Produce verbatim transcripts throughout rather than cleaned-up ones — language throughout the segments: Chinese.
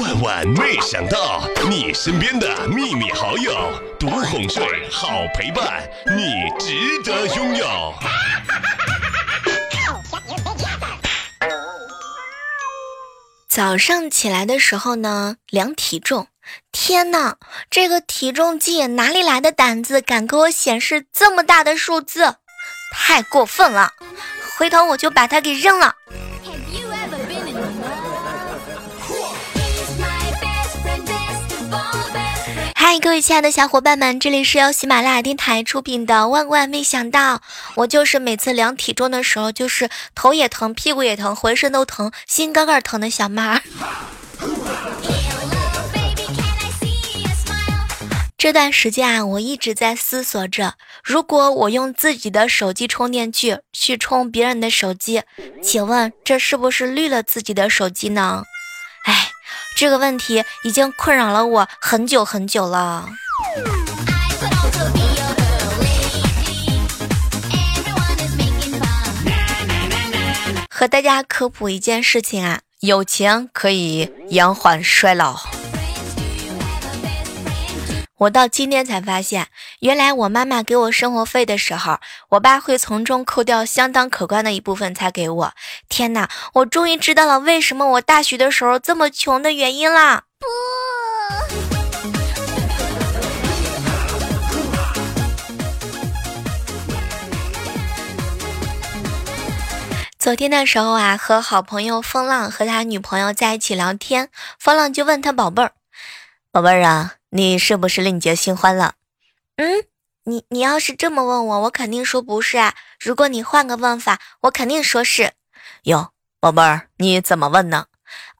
万万没想到，你身边的秘密好友，独哄睡，好陪伴，你值得拥有。早上起来的时候呢，量体重。天哪，这个体重计哪里来的胆子，敢给我显示这么大的数字，太过分了！回头我就把它给扔了。嗨，各位亲爱的小伙伴们，这里是由喜马拉雅电台出品的万万没想到，我就是每次量体重的时候就是头也疼，屁股也疼，浑身都疼，心肝肝疼的小妈。这段时间啊，我一直在思索着，如果我用自己的手机充电器去充别人的手机，请问这是不是绿了自己的手机呢？哎，这个问题已经困扰了我很久很久了。和大家科普一件事情啊，友情可以延缓衰老。我到今天才发现，原来我妈妈给我生活费的时候，我爸会从中扣掉相当可观的一部分才给我。天哪，我终于知道了为什么我大学的时候这么穷的原因啦！不，昨天的时候啊，和好朋友风浪和他女朋友在一起聊天，风浪就问他宝贝儿，宝贝儿啊。你是不是另结新欢了？嗯，你你要是这么问我，我肯定说不是啊。如果你换个问法，我肯定说是。哟，宝贝儿，你怎么问呢？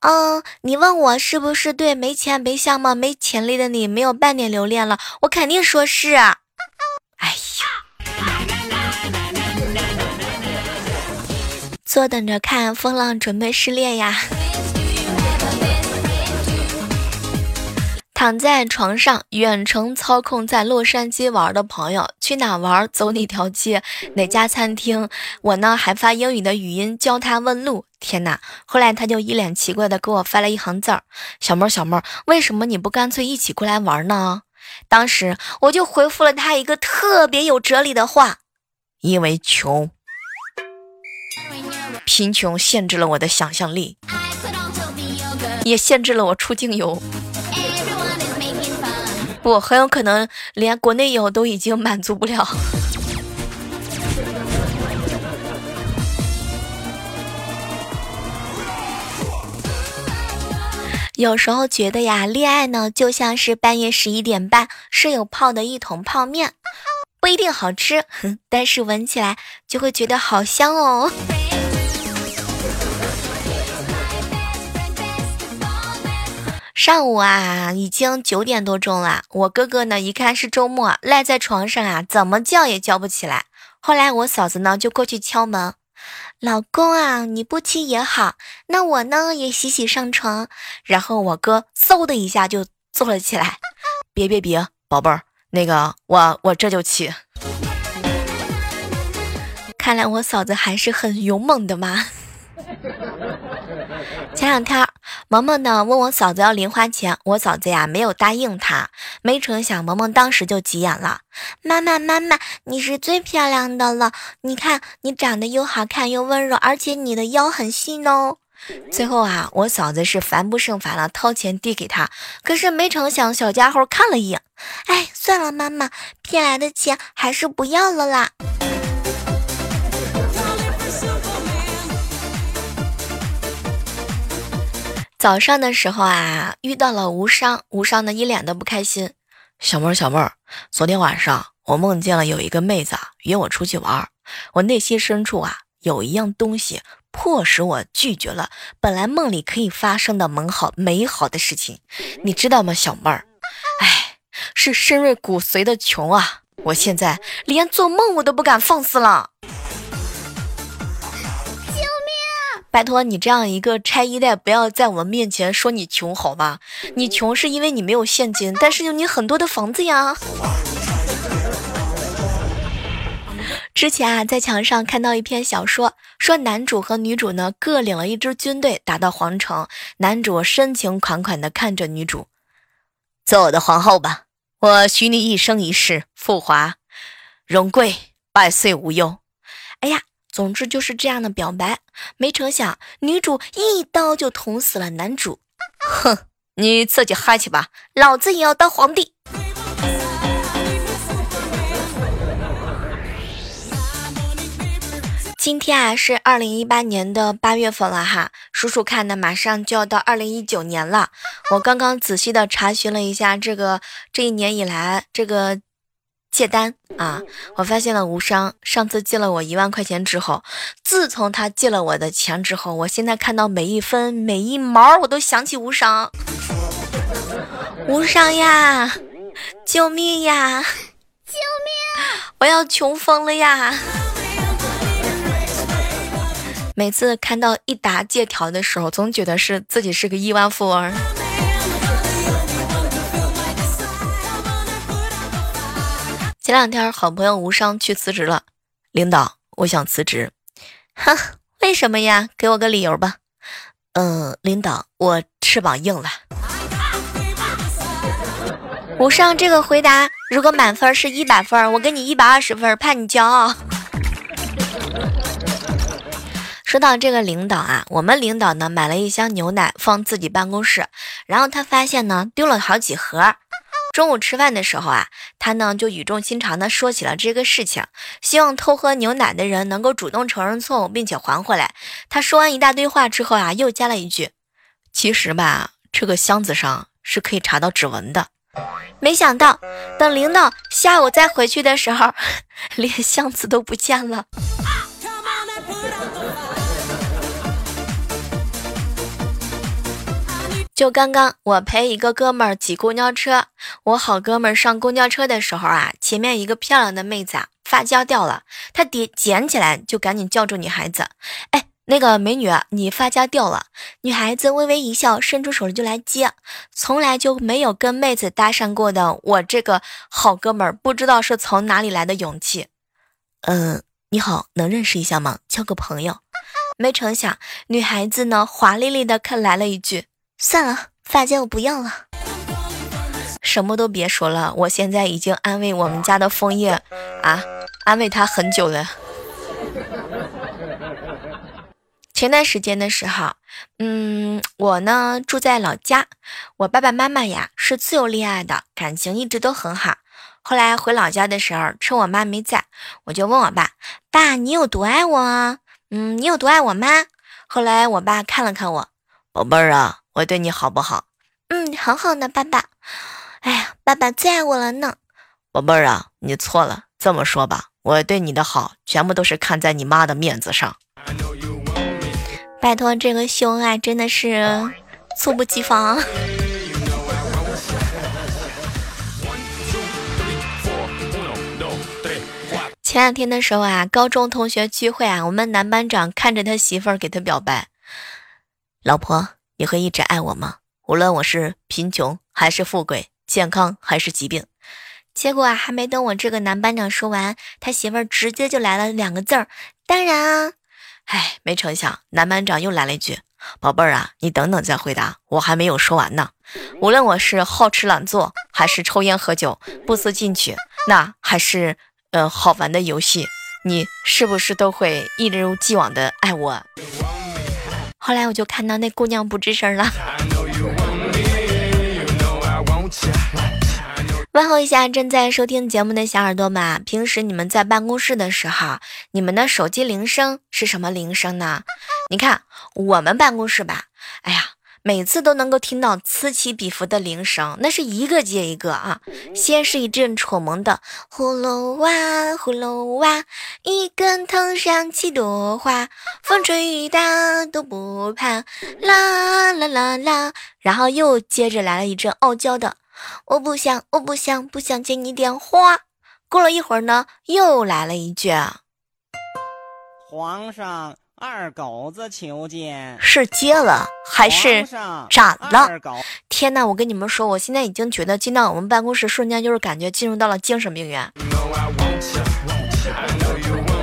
嗯，你问我是不是对没钱、没相貌、没潜力的你没有半点留恋了，我肯定说是啊。哎呀，坐等着看风浪准备失恋呀。躺在床上，远程操控在洛杉矶玩的朋友，去哪玩走哪条街哪家餐厅，我呢还发英语的语音教他问路。天哪，后来他就一脸奇怪的给我发了一行字儿：小妹小妹，为什么你不干脆一起过来玩呢？当时我就回复了他一个特别有哲理的话：因为穷，贫穷限制了我的想象力，也限制了我出境游。我很有可能连国内游都已经满足不了。有时候觉得呀，恋爱呢就像是半夜十一点半室友泡的一桶泡面，不一定好吃，但是闻起来就会觉得好香哦。上午啊，已经九点多钟了。我哥哥呢，一看是周末，赖在床上啊，怎么叫也叫不起来。后来我嫂子呢，就过去敲门：“老公啊，你不起也好，那我呢也洗洗上床。”然后我哥嗖的一下就坐了起来：“别别别，宝贝儿，那个我我这就起。”看来我嫂子还是很勇猛的嘛。前两天萌萌呢问我嫂子要零花钱，我嫂子呀没有答应她，没成想萌萌当时就急眼了：妈妈妈妈，你是最漂亮的了，你看你长得又好看又温柔，而且你的腰很细哦。最后啊，我嫂子是烦不胜烦了，掏钱递给她，可是没成想小家伙看了一眼：哎，算了妈妈，骗来的钱还是不要了啦。早上的时候啊，遇到了无伤，无伤呢一脸的不开心：小妹儿小妹儿，昨天晚上我梦见了有一个妹子啊约我出去玩，我内心深处啊有一样东西迫使我拒绝了本来梦里可以发生的美好美好的事情，你知道吗小妹儿？哎，是深入骨髓的穷啊，我现在连做梦我都不敢放肆了。拜托你这样一个拆一代不要在我们面前说你穷好吗？你穷是因为你没有现金，但是有你很多的房子呀。之前啊，在墙上看到一篇小说，说男主和女主呢各领了一支军队打到皇城，男主深情款款地看着女主，做我的皇后吧，我许你一生一世，富华荣贵，百岁无忧。哎呀，总之就是这样的表白，没成想女主一刀就捅死了男主。哼，你自己嗨去吧，老子也要当皇帝。今天啊是二零一八年的八月份了哈，数数看呢，马上就要到二零一九年了。我刚刚仔细的查询了一下这个这一年以来这个借单啊，我发现了无伤上次借了我一万块钱之后，自从他借了我的钱之后，我现在看到每一分每一毛我都想起无伤，无伤呀，救命呀，救命，我要穷疯了呀。每次看到一沓借条的时候，总觉得是自己是个亿万富翁。前两天好朋友无伤去辞职了，领导，我想辞职。哼，为什么呀？给我个理由吧。嗯、呃，领导，我翅膀硬了。无伤这个回答，如果满分是一百分，我给你一百二十分，怕你骄傲。说到这个领导啊，我们领导呢买了一箱牛奶放自己办公室，然后他发现呢丢了好几盒。中午吃饭的时候啊，他呢就语重心长的说起了这个事情，希望偷喝牛奶的人能够主动承认错误并且还回来。他说完一大堆话之后啊，又加了一句，其实吧，这个箱子上是可以查到指纹的。没想到等领导下午再回去的时候，连箱子都不见了。就刚刚我陪一个哥们儿挤公交车，我好哥们儿上公交车的时候啊，前面一个漂亮的妹子啊发胶掉了，他叠捡起来就赶紧叫住女孩子，哎，那个美女，你发胶掉了。女孩子微微一笑，伸出手就来接。从来就没有跟妹子搭讪过的我这个好哥们儿，不知道是从哪里来的勇气，嗯、呃，你好，能认识一下吗？交个朋友。没成想女孩子呢华丽丽的看来了一句，算了，发胶我不要了。什么都别说了，我现在已经安慰我们家的枫叶啊，安慰他很久了。前段时间的时候，嗯，我呢住在老家，我爸爸妈妈呀是自由恋爱的，感情一直都很好。后来回老家的时候，趁我妈没在，我就问我爸，爸，你有多爱我啊？嗯，你有多爱我妈？后来我爸看了看我，宝贝儿啊，我对你好不好？嗯，很好呢，爸爸。哎呀，爸爸最爱我了呢。宝贝儿啊，你错了。这么说吧，我对你的好，全部都是看在你妈的面子上。拜托，这个秀恩爱真的是猝不及防。前两天的时候啊，高中同学聚会啊，我们男班长看着他媳妇儿给他表白，老婆，你会一直爱我吗？无论我是贫穷还是富贵，健康还是疾病。结果啊，还没等我这个男班长说完，他媳妇儿直接就来了两个字儿，当然啊。哎，没成想男班长又来了一句，宝贝儿啊，你等等再回答，我还没有说完呢。无论我是好吃懒做，还是抽烟喝酒不思进取，那还是呃好玩的游戏，你是不是都会一如既往的爱我？后来我就看到那姑娘不吱声了。问候一下正在收听节目的小耳朵们，平时你们在办公室的时候，你们的手机铃声是什么铃声呢？你看我们办公室吧，哎呀，每次都能够听到此起彼伏的铃声，那是一个接一个啊。先是一阵蠢萌的呼噜哇呼噜哇，一根藤上七朵花，风吹雨打都不怕，啦啦啦啦。然后又接着来了一阵傲娇的，我不想我不想不想接你点花。过了一会儿呢，又来了一句，皇上二狗子求见。是接了还是斩了？天哪，我跟你们说，我现在已经觉得进到我们办公室瞬间就是感觉进入到了精神病院。No,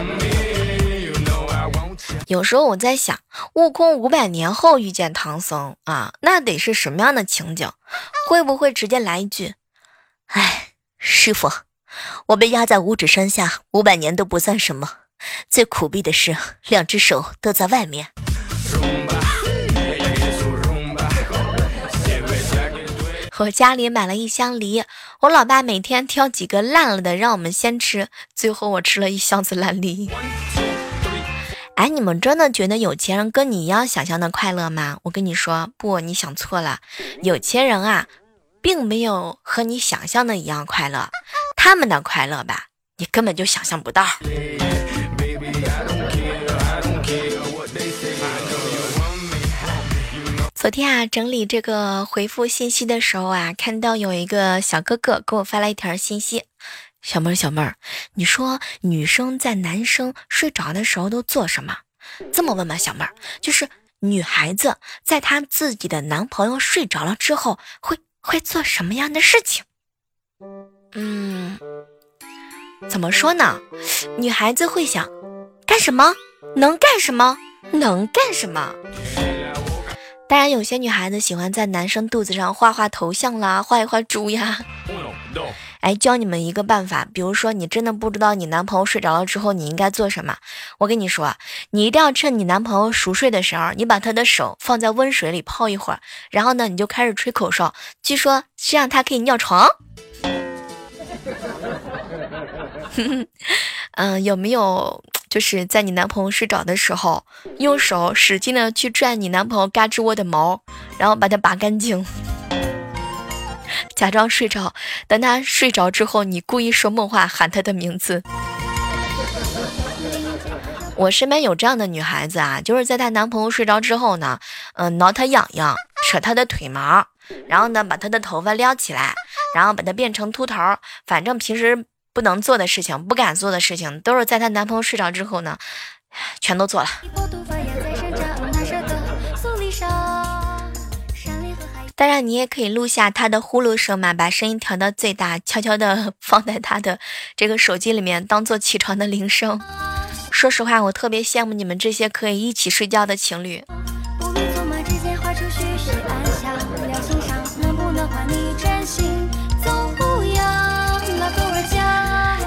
有时候我在想，悟空五百年后遇见唐僧啊，那得是什么样的情景？会不会直接来一句：哎，师傅，我被压在五指山下五百年都不算什么，最苦逼的是两只手都在外面。我家里买了一箱梨，我老爸每天挑几个烂了的让我们先吃，最后我吃了一箱子烂梨。哎，你们真的觉得有钱人跟你一样想象的快乐吗？我跟你说，不，你想错了。有钱人啊，并没有和你想象的一样快乐，他们的快乐吧，你根本就想象不到。昨天啊，整理这个回复信息的时候啊，看到有一个小哥哥给我发了一条信息：小妹儿，小妹儿，你说女生在男生睡着的时候都做什么？这么问吧，小妹儿，就是女孩子在她自己的男朋友睡着了之后，会会做什么样的事情？嗯，怎么说呢？女孩子会想，干什么？能干什么？能干什么？当然，有些女孩子喜欢在男生肚子上画画头像啦，画一画猪呀。哎，教你们一个办法，比如说你真的不知道你男朋友睡着了之后你应该做什么，我跟你说，你一定要趁你男朋友熟睡的时候，你把他的手放在温水里泡一会儿，然后呢，你就开始吹口哨，据说这样他可以尿床。嗯、呃，有没有就是在你男朋友睡着的时候，用手使劲的去拽你男朋友嘎吱窝的毛，然后把它拔干净，假装睡着，等他睡着之后，你故意说梦话喊他的名字。我身边有这样的女孩子啊，就是在她男朋友睡着之后呢，嗯、呃，挠他痒痒，扯他的腿毛，然后呢，把他的头发撩起来，然后把它变成秃头，反正平时不能做的事情，不敢做的事情，都是在她男朋友睡着之后呢，全都做了。当然你也可以录下她的呼噜声嘛，把声音调到最大，悄悄的放在她的这个手机里面，当做起床的铃声。说实话，我特别羡慕你们这些可以一起睡觉的情侣。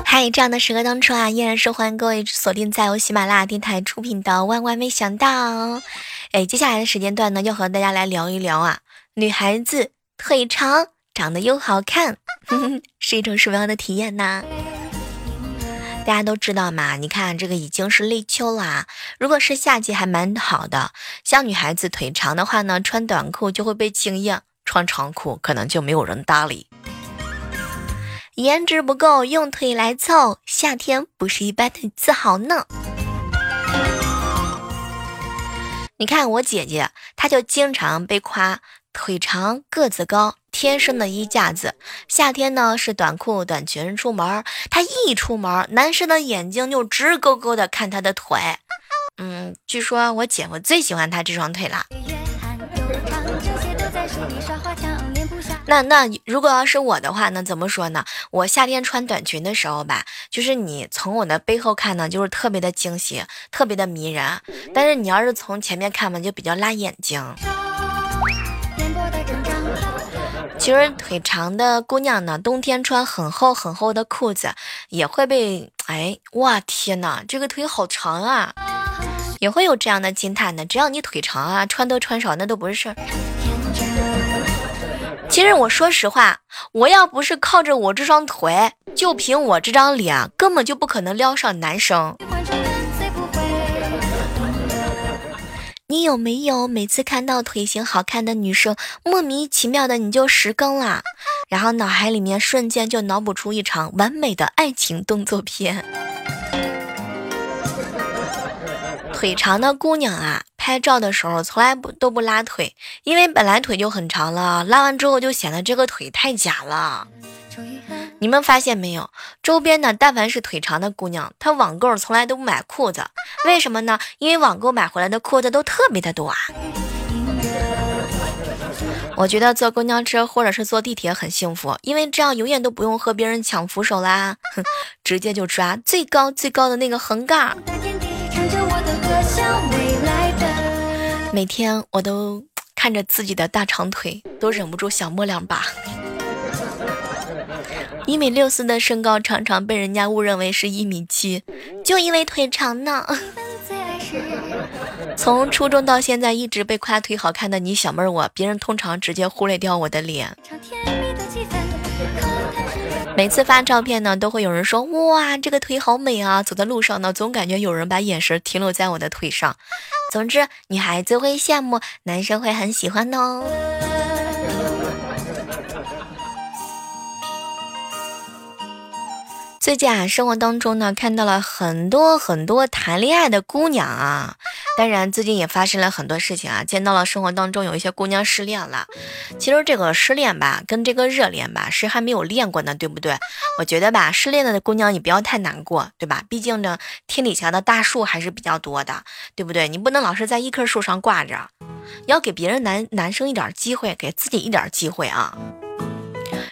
嗨，这样的时刻当中啊，依然是欢迎各位锁定在由喜马拉雅电台出品的万万没想到。哎，接下来的时间段呢，要和大家来聊一聊啊，女孩子腿长长得又好看呵呵是一种什么样的体验呢？大家都知道嘛，你看这个已经是立秋啦，如果是夏季还蛮好的，像女孩子腿长的话呢，穿短裤就会被惊艳，穿长裤可能就没有人搭理。颜值不够，用腿来凑，夏天不是一般的自豪呢。你看我姐姐，她就经常被夸腿长个子高，天生的衣架子，夏天呢是短裤短裙出门，她一出门，男生的眼睛就直勾勾的看她的腿。嗯，据说我姐夫最喜欢她这双腿了。那那如果要是我的话呢，怎么说呢？我夏天穿短裙的时候吧，就是你从我的背后看呢，就是特别的惊喜，特别的迷人。但是你要是从前面看嘛，就比较辣眼睛。其实腿长的姑娘呢，冬天穿很厚很厚的裤子，也会被哎，哇天哪，这个腿好长啊，也会有这样的惊叹的。只要你腿长啊，穿多穿少那都不是事儿。其实我说实话，我要不是靠着我这双腿，就凭我这张脸，根本就不可能撩上男生。你有没有每次看到腿型好看的女生，莫名其妙的你就十更啦，然后脑海里面瞬间就脑补出一场完美的爱情动作片？腿长的姑娘啊，拍照的时候从来不都不拉腿，因为本来腿就很长了，拉完之后就显得这个腿太假了。你们发现没有，周边的但凡是腿长的姑娘，她网购从来都不买裤子，为什么呢？因为网购买回来的裤子都特别的短。我觉得坐公交车或者是坐地铁很幸福，因为这样永远都不用和别人抢扶手啦，直接就抓最高最高的那个横杠。每天我都看着自己的大长腿，都忍不住想摸两把。一米六四的身高常常被人家误认为是一米七，就因为腿长呢。从初中到现在一直被夸腿好看的你小妹儿我，别人通常直接忽略掉我的脸。每次发照片呢，都会有人说哇这个腿好美啊，走在路上呢，总感觉有人把眼神停留在我的腿上。总之女孩子会羡慕，男生会很喜欢哦。最近啊，生活当中呢，看到了很多很多谈恋爱的姑娘啊，当然最近也发生了很多事情啊，见到了生活当中有一些姑娘失恋了。其实这个失恋吧，跟这个热恋吧，谁还没有恋过呢，对不对？我觉得吧，失恋的姑娘你不要太难过，对吧？毕竟呢，天底下的大树还是比较多的，对不对？你不能老是在一棵树上挂着，要给别人男男生一点机会，给自己一点机会啊。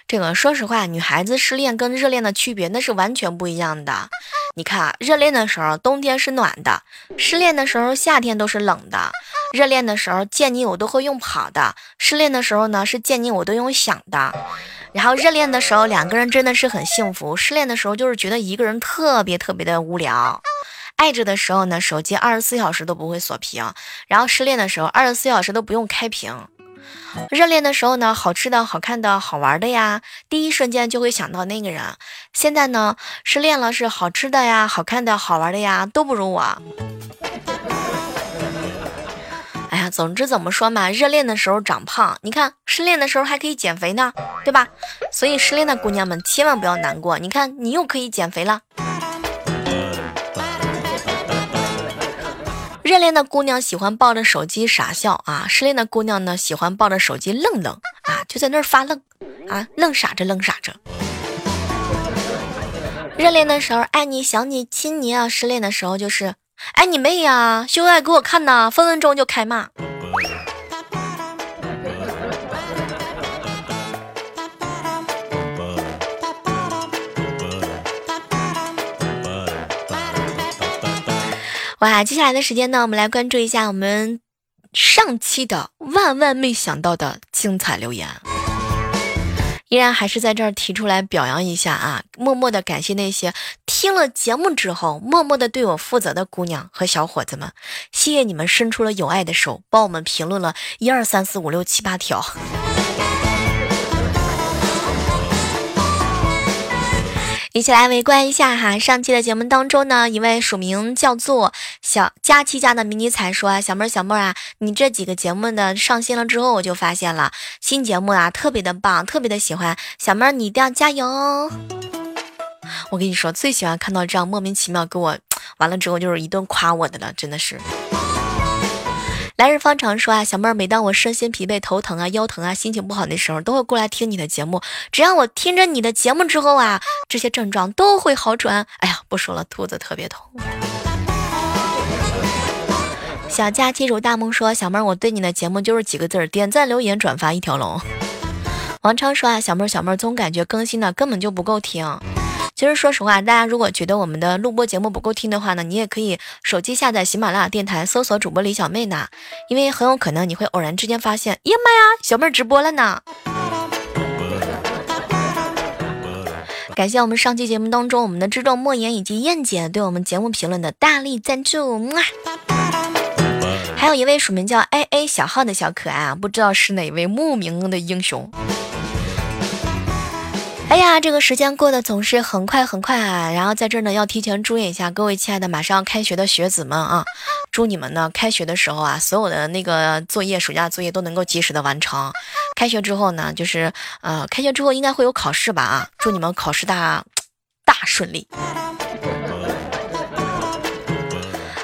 这个说实话，女孩子失恋跟热恋的区别那是完全不一样的。你看啊，热恋的时候冬天是暖的，失恋的时候夏天都是冷的。热恋的时候见你我都会用跑的，失恋的时候呢是见你我都用想的。然后热恋的时候两个人真的是很幸福，失恋的时候就是觉得一个人特别特别的无聊。爱着的时候呢，手机二十四小时都不会锁屏，然后失恋的时候二十四小时都不用开屏。热恋的时候呢，好吃的好看的好玩的呀，第一瞬间就会想到那个人。现在呢，失恋了是好吃的呀好看的好玩的呀都不如我。哎呀，总之怎么说嘛，热恋的时候长胖，你看失恋的时候还可以减肥呢，对吧？所以失恋的姑娘们千万不要难过，你看你又可以减肥了。热恋的姑娘喜欢抱着手机傻笑啊，失恋的姑娘呢喜欢抱着手机愣愣啊，就在那儿发愣啊，愣傻着愣傻着。热恋的时候爱你想你亲你啊，失恋的时候就是哎你妹呀，秀爱给我看呐，分分钟就开骂。哇，接下来的时间呢，我们来关注一下我们上期的万万没想到的精彩留言。依然还是在这儿提出来表扬一下啊，默默的感谢那些听了节目之后默默的对我负责的姑娘和小伙子们，谢谢你们伸出了有爱的手，帮我们评论了一二三四五六七八条。一起来围观一下哈，上期的节目当中呢，一位署名叫做小佳期家的迷你彩说啊，小妹儿小妹儿啊，你这几个节目的上线了之后，我就发现了新节目啊，特别的棒，特别的喜欢，小妹儿你一定要加油哦。我跟你说，最喜欢看到这样莫名其妙给我完了之后就是一顿夸我的了，真的是。来日方长说啊，小妹儿，每当我身心疲惫、头疼啊、腰疼啊、心情不好那时候，都会过来听你的节目。只要我听着你的节目之后啊，这些症状都会好转。哎呀，不说了，肚子特别痛。小佳期如大梦说，小妹儿，我对你的节目就是几个字儿：点赞、留言、转发一条龙。王昌说啊，小妹儿，小妹儿，总感觉更新的根本就不够听。其实说实话，大家如果觉得我们的录播节目不够听的话呢，你也可以手机下载喜马拉雅电台，搜索主播李小妹呢，因为很有可能你会偶然之间发现，呀妈呀，小妹直播了呢。感谢我们上期节目当中我们的知众莫言以及燕姐对我们节目评论的大力赞助。还有一位署名叫 A A 小号的小可爱啊，不知道是哪位慕名的英雄。哎呀，这个时间过得总是很快很快啊！然后在这儿呢，要提前祝愿一下各位亲爱的马上要开学的学子们啊，祝你们呢开学的时候啊，所有的那个作业、暑假作业都能够及时的完成。开学之后呢，就是呃，开学之后应该会有考试吧啊，祝你们考试大大顺利。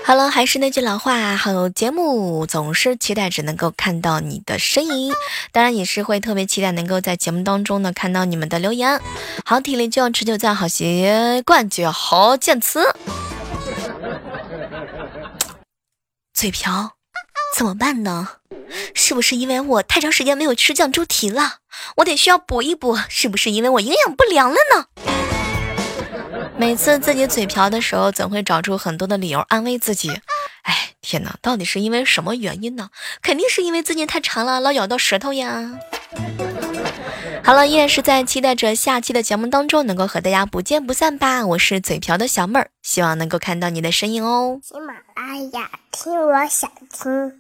好了，还是那句老话，好节目总是期待只能够看到你的身影，当然也是会特别期待能够在节目当中呢看到你们的留言。好体力就要持久战，好习惯就要好健词。嘴瓢怎么办呢？是不是因为我太长时间没有吃酱猪蹄了？我得需要补一补，是不是因为我营养不良了呢？每次自己嘴瓢的时候，总会找出很多的理由安慰自己。哎，天哪，到底是因为什么原因呢？肯定是因为字节太长了，老咬到舌头呀。好了，依然是在期待着下期的节目当中能够和大家不见不散吧。我是嘴瓢的小妹儿，希望能够看到你的身影哦。喜马拉雅，听我想听。